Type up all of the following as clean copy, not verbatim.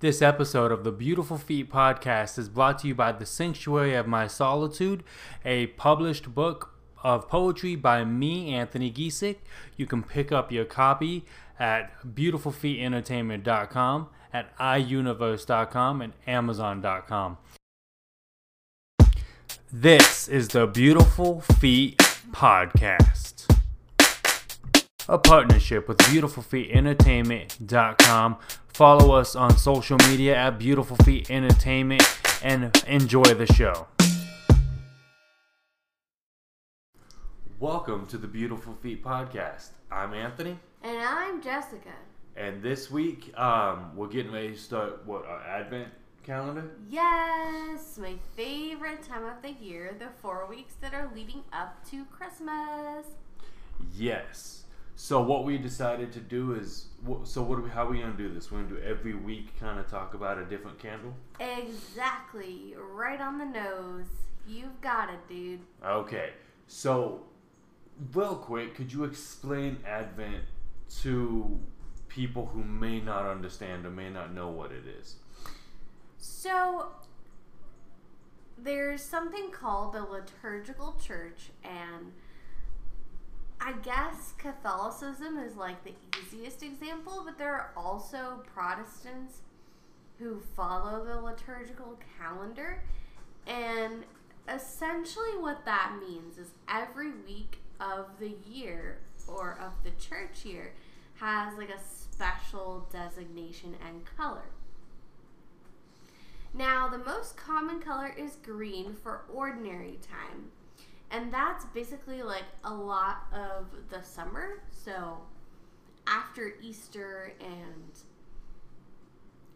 This episode of the Beautiful Feet Podcast is brought to you by The Sanctuary of My Solitude, a published book of poetry by me, Anthony Giesick. You can pick up your copy at BeautifulFeetEntertainment.com, at iUniverse.com, and Amazon.com. This is the Beautiful Feet Podcast, a partnership with BeautifulFeetEntertainment.com. Follow us on social media at Beautiful Feet Entertainment and enjoy the show. Welcome to the Beautiful Feet Podcast. I'm Anthony. And I'm Jessica. And this week, we're getting ready to start, our Advent calendar? Yes, my favorite time of the year, the 4 weeks that are leading up to Christmas. Yes. So what we decided to do is, how are we going to do this? We're going to do every week, kind of talk about a different candle? Exactly. Right on the nose. You've got it, dude. Okay. So, real quick, could you explain Advent to people who may not understand or may not know what it is? So, there's something called the liturgical church, and I guess Catholicism is like the easiest example, but there are also Protestants who follow the liturgical calendar, and essentially what that means is every week of the year, or of the church year, has like a special designation and color. Now, the most common color is green for ordinary time. And that's basically like a lot of the summer. So after Easter and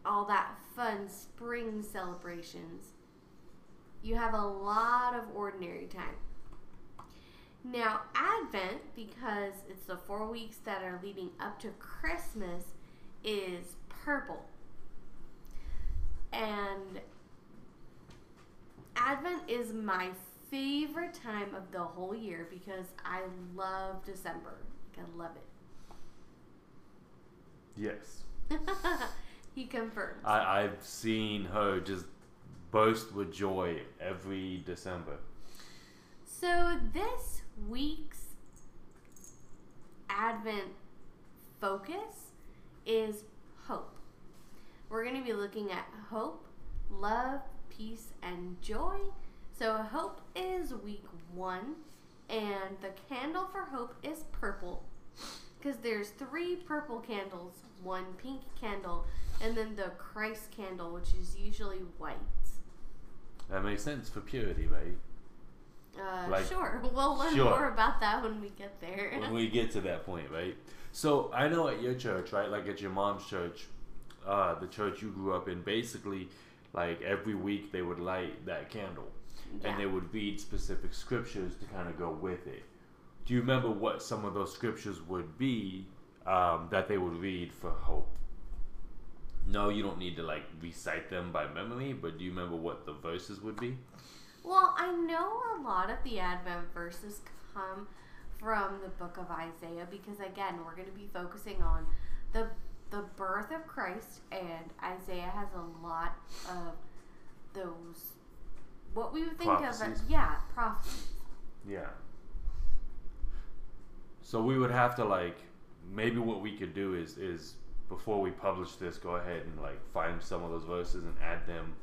all that fun spring celebrations, you have a lot of ordinary time. Now, Advent, because it's the 4 weeks that are leading up to Christmas, is purple. And Advent is my favorite time of the whole year because I love December. I love it. Yes. He confirms. I've seen her just burst with joy every December. So this week's Advent focus is hope. We're going to be looking at hope, love, peace, and joy. So hope is week 1, and the candle for hope is purple, because there's 3 purple candles, 1 pink candle, and then the Christ candle, which is usually white. That makes sense for purity, right? Sure. We'll learn more about that when we get there. When we get to that point, right? So I know at your church, right, like at your mom's church, the church you grew up in, basically, like every week they would light that candle. Yeah. And they would read specific scriptures to kind of go with it. Do you remember what some of those scriptures would be that they would read for hope? No, you don't need to like recite them by memory, but do you remember what the verses would be? Well, I know a lot of the Advent verses come from the book of Isaiah because, again, we're going to be focusing on the birth of Christ, and Isaiah has a lot of those, what we would think prophecies. Prophecies. Yeah. So we would have to, like, maybe what we could do is before we publish this, go ahead and, like, find some of those verses and add them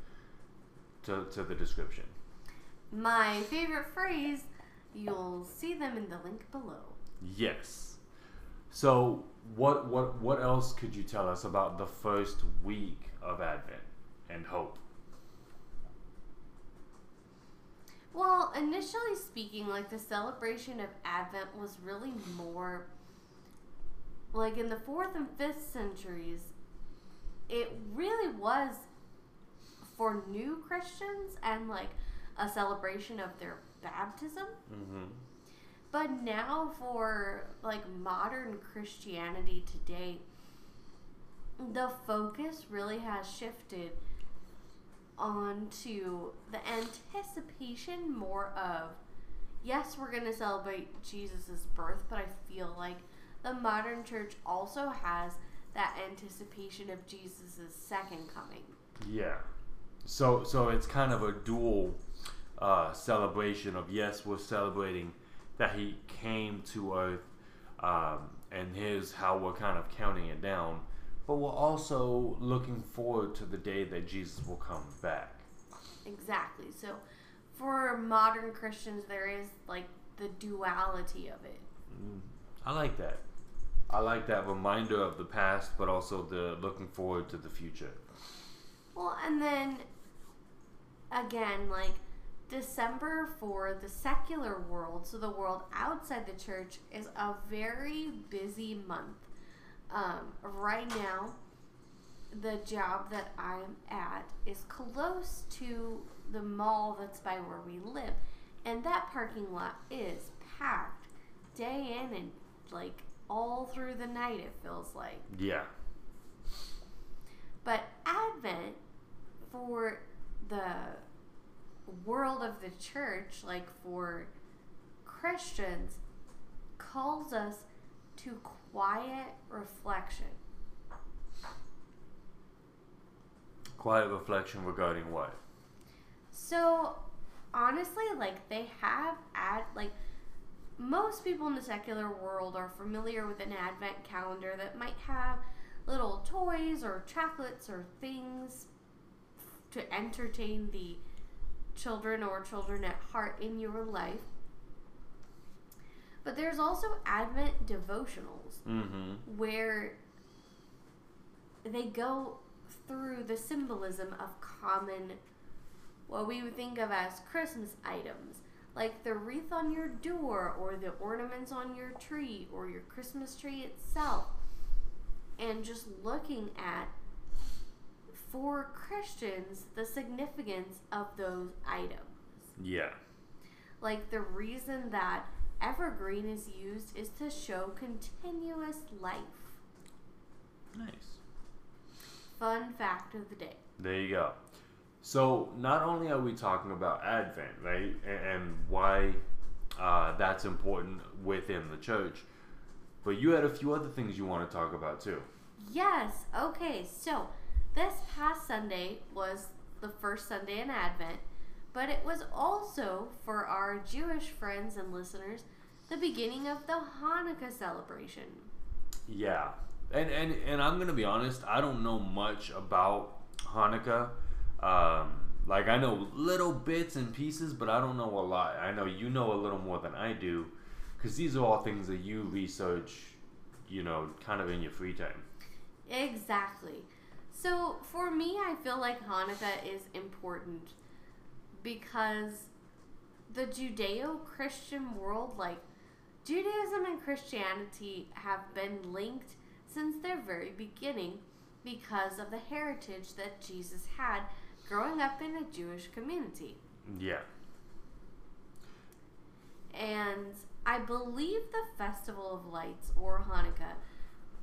to the description. My favorite phrase, you'll see them in the link below. Yes. So what else could you tell us about the first week of Advent and hope? Well, initially speaking, like the celebration of Advent was really more like in the 4th and 5th centuries, it really was for new Christians and like a celebration of their baptism. Mm-hmm. But now for like modern Christianity today, the focus really has shifted onto the anticipation more of, yes, we're going to celebrate Jesus' birth, but I feel like the modern church also has that anticipation of Jesus' second coming. Yeah. So it's kind of a dual celebration of, yes, we're celebrating that he came to earth, and here's how we're kind of counting it down, but we're also looking forward to the day that Jesus will come back. Exactly. So for modern Christians, there is like the duality of it. I like that. I like that reminder of the past, but also the looking forward to the future. Well, and then, again, like, December for the secular world, so the world outside the church, is a very busy month. Right now, the job that I'm at is close to the mall that's by where we live, and that parking lot is packed day in and, like, all through the night, it feels like. Yeah. But Advent for the world of the church, like for Christians, calls us to quiet reflection. Quiet reflection regarding what? So, honestly, like they have like most people in the secular world are familiar with an Advent calendar that might have little toys or chocolates or things to entertain the children or children at heart in your life. But there's also Advent devotionals, where they go through the symbolism of common, what we would think of as Christmas items, like the wreath on your door or the ornaments on your tree or your Christmas tree itself. And just looking at, for Christians, the significance of those items. Yeah. Like the reason that evergreen is used is to show continuous life. Nice. Fun fact of the day. There you go. So not only are we talking about Advent, right, and why that's important within the church, but you had a few other things you want to talk about, too. Yes. Okay. So, this past Sunday was the first Sunday in Advent, but it was also, for our Jewish friends and listeners, the beginning of the Hanukkah celebration. Yeah. And I'm going to be honest, I don't know much about Hanukkah. Like, I know little bits and pieces, but I don't know a lot. I know you know a little more than I do. Because these are all things that you research, you know, kind of in your free time. Exactly. So, for me, I feel like Hanukkah is important because the Judeo-Christian world, like, Judaism and Christianity have been linked since their very beginning because of the heritage that Jesus had growing up in a Jewish community. Yeah. And I believe the Festival of Lights, or Hanukkah,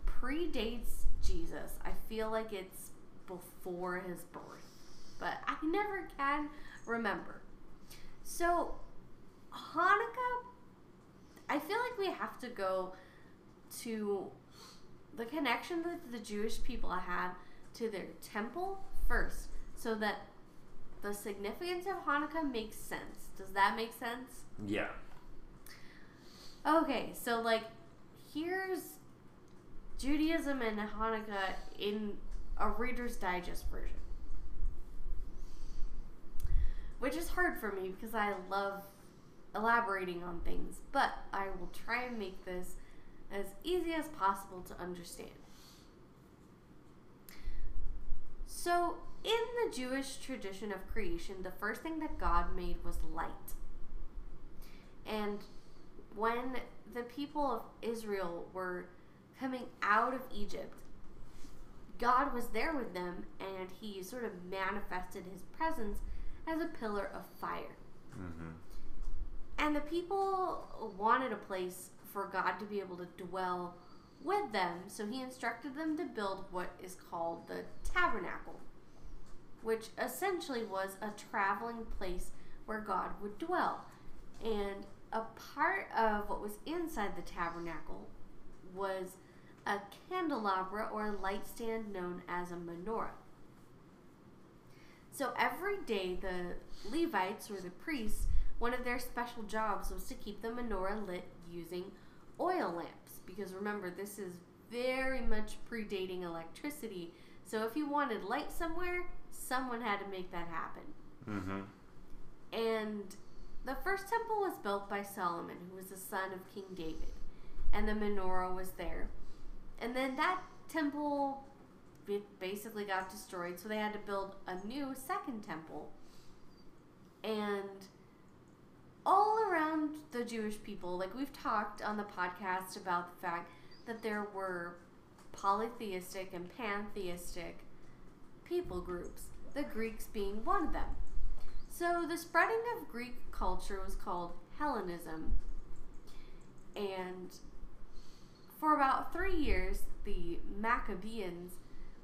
predates Jesus. I feel like it's before his birth, but I never can remember. So, Hanukkah, I feel like we have to go to the connection that the Jewish people had to their temple first, so that the significance of Hanukkah makes sense. Does that make sense? Yeah. Okay, so, like, here's Judaism and Hanukkah in a Reader's Digest version. Which is hard for me because I love elaborating on things, but I will try and make this as easy as possible to understand. So, in the Jewish tradition of creation, the first thing that God made was light. And when the people of Israel were coming out of Egypt, God was there with them, and he sort of manifested his presence as a pillar of fire. And the people wanted a place for God to be able to dwell with them, so he instructed them to build what is called the tabernacle, which essentially was a traveling place where God would dwell. And a part of what was inside the tabernacle was a candelabra or a light stand known as a menorah. So every day the Levites, or the priests, one of their special jobs was to keep the menorah lit using oil lamps. Because remember, this is very much predating electricity. So if you wanted light somewhere, someone had to make that happen. Mm-hmm. And the first temple was built by Solomon, who was the son of King David. And the menorah was there. And then that temple basically got destroyed, so they had to build a new second temple. And all around the Jewish people, like we've talked on the podcast about the fact that there were polytheistic and pantheistic people groups, the Greeks being one of them. So the spreading of Greek culture was called Hellenism. And for about 3 years, the Maccabeans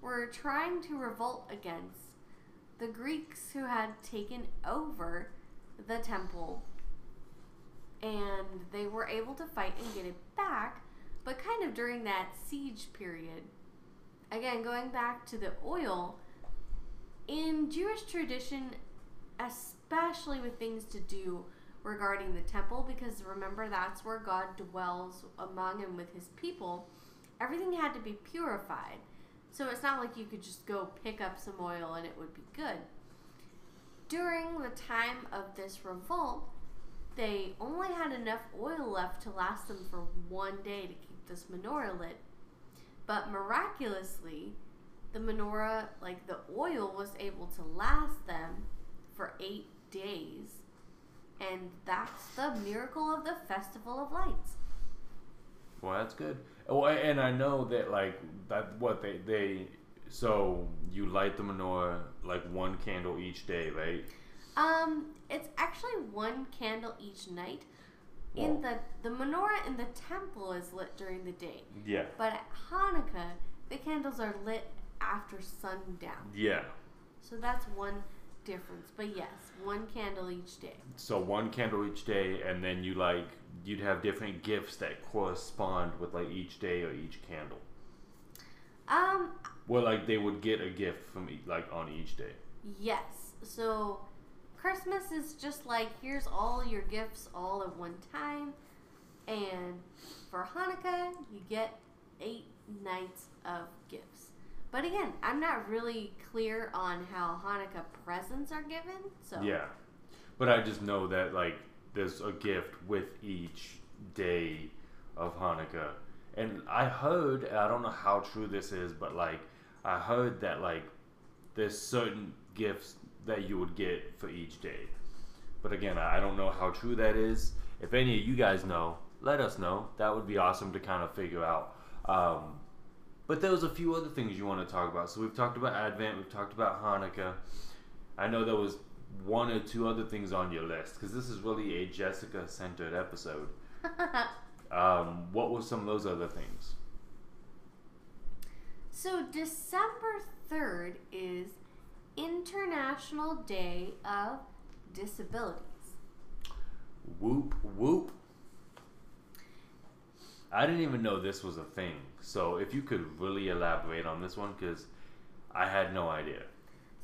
were trying to revolt against the Greeks who had taken over the temple. And they were able to fight and get it back, but kind of during that siege period. Again, going back to the oil, in Jewish tradition, especially with things to do regarding the temple, because remember, that's where God dwells among and with his people, everything had to be purified. So it's not like you could just go pick up some oil and it would be good. During the time of this revolt, they only had enough oil left to last them for 1 day to keep this menorah lit. But miraculously, the menorah, like the oil, was able to last them for 8 days. And that's the miracle of the Festival of Lights. Well, that's good. Oh, and I know that, like, that what they so you light the menorah, like, one candle each day, right? It's actually one candle each night. Whoa. In the menorah in the temple is lit during the day. Yeah. But at Hanukkah, the candles are lit after sundown. Yeah. So that's one difference, but yes, one candle each day. So one candle each day, and then you like you'd have different gifts that correspond with like each day or each candle. Well, like they would get a gift from like on each day. Yes. So Christmas is just like here's all your gifts all at one time, and for Hanukkah you get 8 nights of gifts. But again, I'm not really clear on how Hanukkah presents are given, so... Yeah. But I just know that, like, there's a gift with each day of Hanukkah. And I heard, and I don't know how true this is, but, like, I heard that, like, there's certain gifts that you would get for each day. But again, I don't know how true that is. If any of you guys know, let us know. That would be awesome to kind of figure out. But there was a few other things you want to talk about. So we've talked about Advent. We've talked about Hanukkah. I know there was 1 or 2 other things on your list, because this is really a Jessica-centered episode. What were some of those other things? So December 3rd is International Day of Disabilities. Whoop, whoop. I didn't even know this was a thing. So if you could really elaborate on this one, because I had no idea.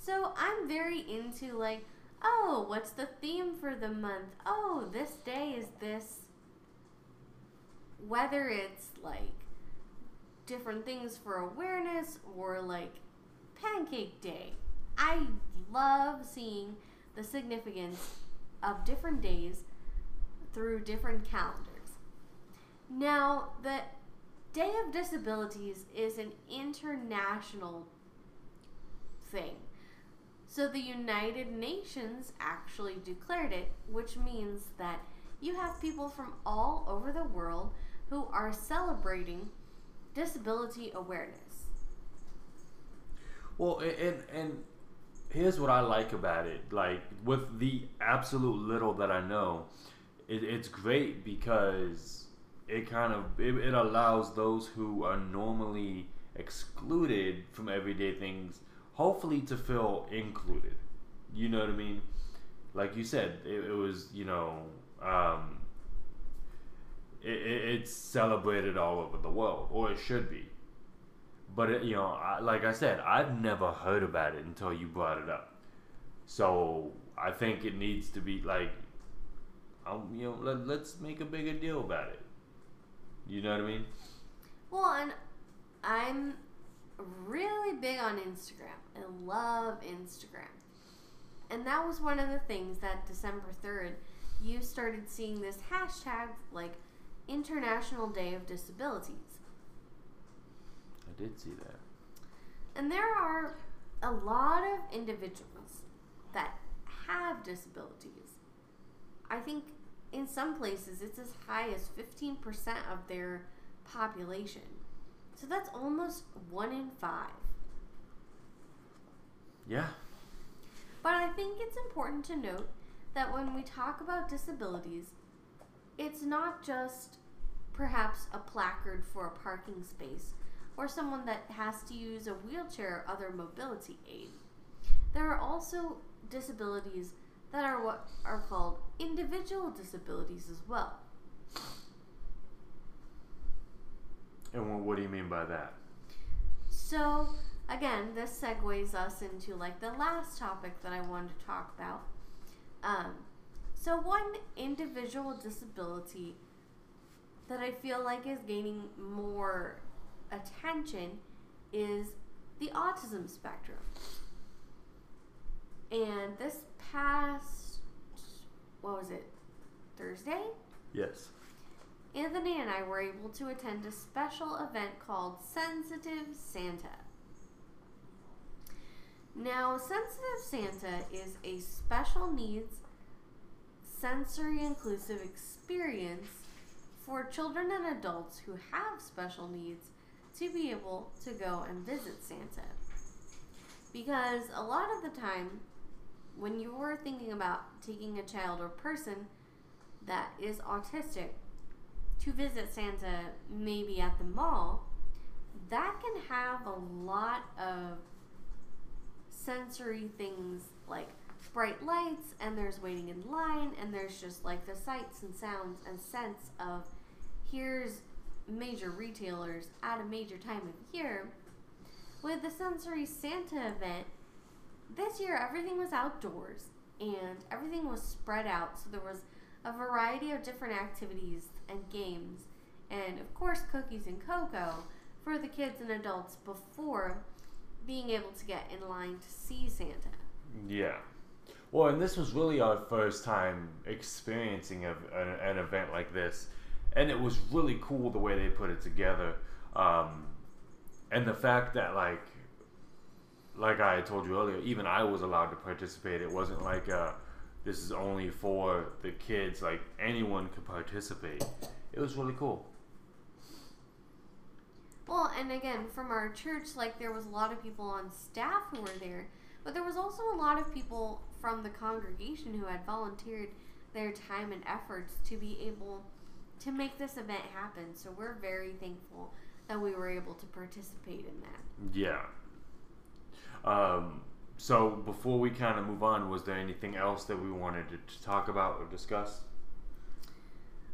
So I'm very into like, oh, what's the theme for the month? Oh, this day is this. Whether it's like different things for awareness or like Pancake Day. I love seeing the significance of different days through different calendars. Now, the Day of Disabilities is an international thing. So the United Nations actually declared it, which means that you have people from all over the world who are celebrating disability awareness. Well, and here's what I like about it. Like, with the absolute little that I know, it's great because... it kind of it allows those who are normally excluded from everyday things hopefully to feel included. You know what I mean? Like you said, it was, you know, it's celebrated all over the world, or it should be. But, like I said, I've never heard about it until you brought it up. So I think it needs to be like, let's make a bigger deal about it. You know what I mean? Well, and I'm really big on Instagram. I love Instagram. And that was one of the things that December 3rd, you started seeing this hashtag like International Day of Disabilities. I did see that. And there are a lot of individuals that have disabilities. I think in some places it's as high as 15% of their population. So that's almost 1 in 5. Yeah. But I think it's important to note that when we talk about disabilities, it's not just perhaps a placard for a parking space or someone that has to use a wheelchair or other mobility aid. There are also disabilities that are what are called individual disabilities as well. And what do you mean by that? So, again, this segues us into like the last topic that I wanted to talk about. So one individual disability that I feel like is gaining more attention is the autism spectrum. And this past, Thursday? Yes. Anthony and I were able to attend a special event called Sensitive Santa. Now, Sensitive Santa is a special needs, sensory-inclusive experience for children and adults who have special needs to be able to go and visit Santa. Because a lot of the time, when you were thinking about taking a child or person that is autistic to visit Santa, maybe at the mall, that can have a lot of sensory things like bright lights, and there's waiting in line, and there's just like the sights and sounds and scents of here's major retailers at a major time of year. With the Sensory Santa event, this year everything was outdoors and everything was spread out, so there was a variety of different activities and games, and of course cookies and cocoa for the kids and adults before being able to get in line to see Santa. Yeah. Well, and this was really our first time experiencing an event like this, and it was really cool the way they put it together, and the fact that like I told you earlier, even I was allowed to participate. It wasn't like this is only for the kids, like anyone could participate. It was really cool. Well, and again, from our church, like there was a lot of people on staff who were there, but there was also a lot of people from the congregation who had volunteered their time and efforts to be able to make this event happen. So we're very thankful that we were able to participate in that. Yeah. So before we kind of move on, was there anything else that we wanted to talk about or discuss?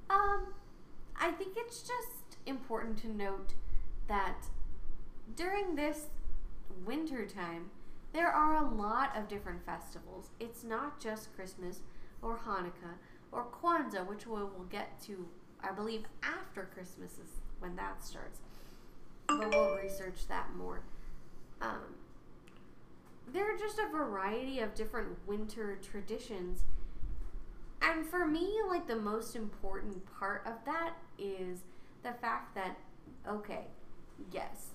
I think it's just important to note that during this winter time, there are a lot of different festivals. It's not just Christmas or Hanukkah or Kwanzaa, which we will get to, I believe, after Christmas is when that starts. But we'll research that more. There are just a variety of different winter traditions. And for me, like the most important part of that is the fact that, okay, yes,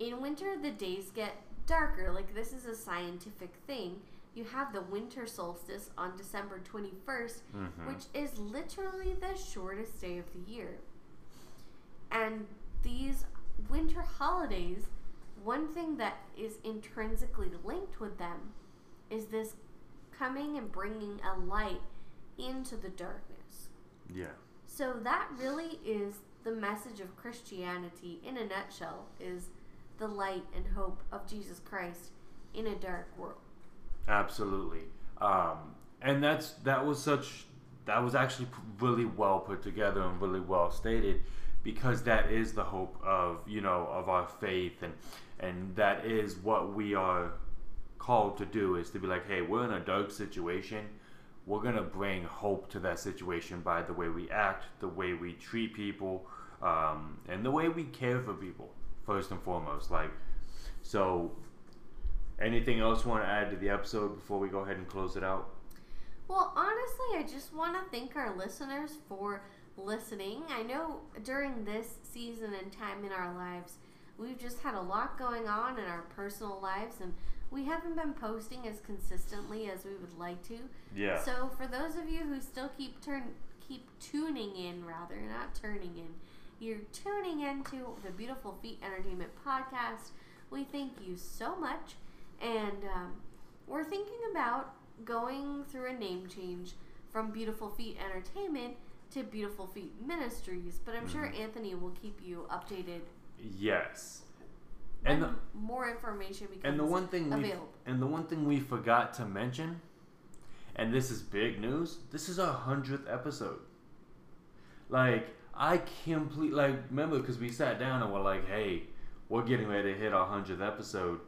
in winter the days get darker. Like this is a scientific thing. You have the winter solstice on December 21st, which is literally the shortest day of the year. And these winter holidays, one thing that is intrinsically linked with them is this coming and bringing a light into the darkness. Yeah. So that really is the message of Christianity in a nutshell, is the light and hope of Jesus Christ in a dark world. Absolutely. And that was actually really well put together and really well stated. because that is the hope of, you know, of our faith, and that is what we are called to do, is to be like, hey, we're in a dark situation. We're going to bring hope to that situation by the way we act, the way we treat people, and the way we care for people, first and foremost. Like, so anything else you want to add to the episode before we go ahead and close it out? Well, honestly, I just want to thank our listeners for listening. I know during this season and time in our lives, we've just had a lot going on in our personal lives, and we haven't been posting as consistently as we would like to. Yeah. So for those of you who still you're tuning into the Beautiful Feet Entertainment Podcast. We thank you so much, and we're thinking about going through a name change from Beautiful Feet Entertainment to Beautiful Feet Ministries, but I'm sure Anthony will keep you updated. Yes. And more information becomes available. And the one thing we forgot to mention, and this is big news, this is our 100th episode. Like, I completely, remember, because we sat down and we're like, hey, we're getting ready to hit our 100th episode.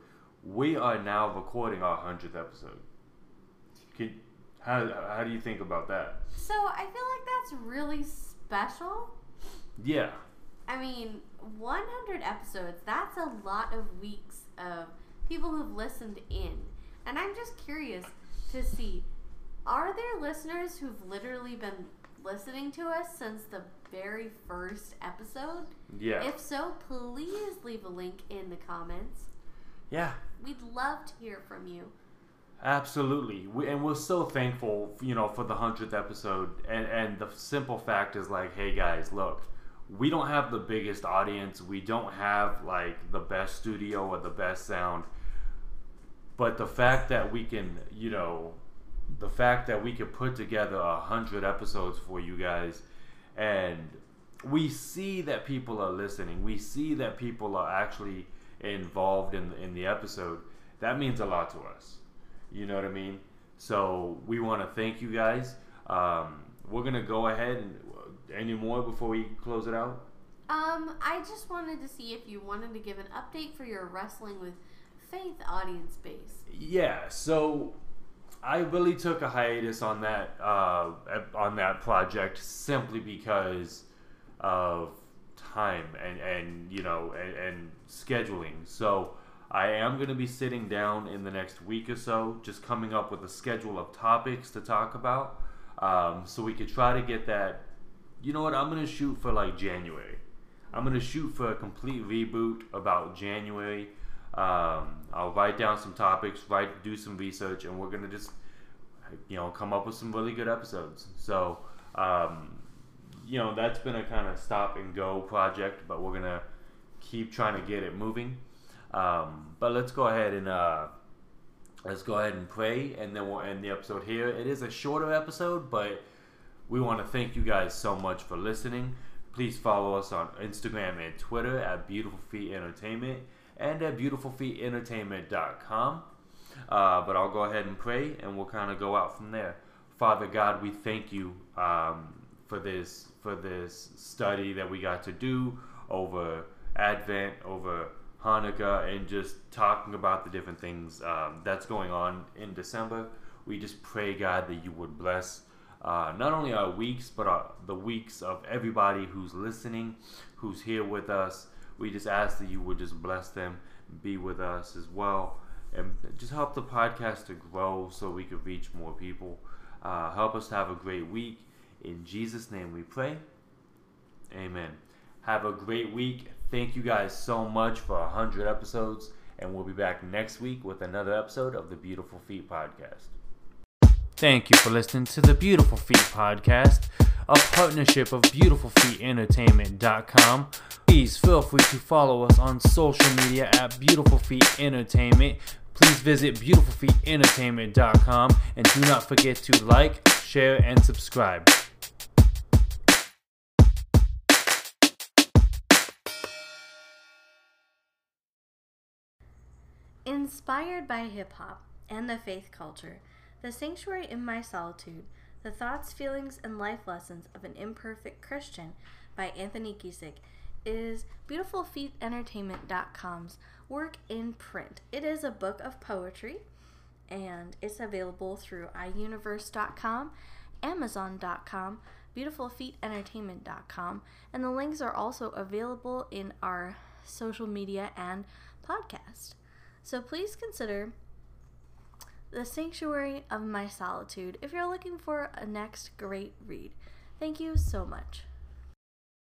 We are now recording our 100th episode. How do you think about that? So, I feel like that's really special. Yeah. I mean, 100 episodes, that's a lot of weeks of people who've listened in. And I'm just curious to see, are there listeners who've literally been listening to us since the very first episode? Yeah. If so, please leave a link in the comments. Yeah. We'd love to hear from you. Absolutely. We're so thankful, you know, for the 100th episode. And the simple fact is like, hey guys, look. We don't have the biggest audience. We don't have, like, the best studio or the best sound. But the fact that we can, you know, the fact that we can put together 100 episodes for you guys, and we see that people are listening. We see that people are actually involved in the episode. That means a lot to us. You know what I mean? So we want to thank you guys. We're going to go ahead and... Any more before we close it out? I just wanted to see if you wanted to give an update for your Wrestling with Faith audience base. Yeah, so I really took a hiatus on that project simply because of time and scheduling. So I am going to be sitting down in the next week or so, just coming up with a schedule of topics to talk about, so we could try to get that. You know what? I'm going to shoot for like January. I'm going to shoot for a complete reboot about January. I'll write down some topics, do some research, and we're going to just, you know, come up with some really good episodes. So, you know, that's been a kind of stop and go project, but we're going to keep trying to get it moving. But let's go ahead and pray, and then we'll end the episode here. It is a shorter episode, but we want to thank you guys so much for listening. Please follow us on Instagram and Twitter at Beautiful Feet Entertainment and at BeautifulFeetEntertainment.com. But I'll go ahead and pray, and we'll kind of go out from there. Father God, we thank you for this study that we got to do over Advent, over Hanukkah, and just talking about the different things that's going on in December. We just pray, God, that you would bless not only our weeks, but the weeks of everybody who's listening, who's here with us. We just ask that you would just bless them, be with us as well, and just help the podcast to grow so we could reach more people. Help us to have a great week. In Jesus' name we pray. Amen. Have a great week. Thank you guys so much for 100 episodes, and we'll be back next week with another episode of the Beautiful Feet Podcast. Thank you for listening to the Beautiful Feet Podcast, a partnership of BeautifulFeetEntertainment.com. Please feel free to follow us on social media at Beautiful Feet Entertainment. Please visit BeautifulFeetEntertainment.com, and do not forget to like, share, and subscribe. Inspired by hip-hop and the faith culture, The Sanctuary of My Solitude, the thoughts, feelings, and life lessons of an imperfect Christian by Anthony Giesick is BeautifulFeetEntertainment.com's work in print. It is a book of poetry, and it's available through iUniverse.com, Amazon.com, BeautifulFeetEntertainment.com, and the links are also available in our social media and podcast. So please consider The Sanctuary of My Solitude if you're looking for a next great read. Thank you so much.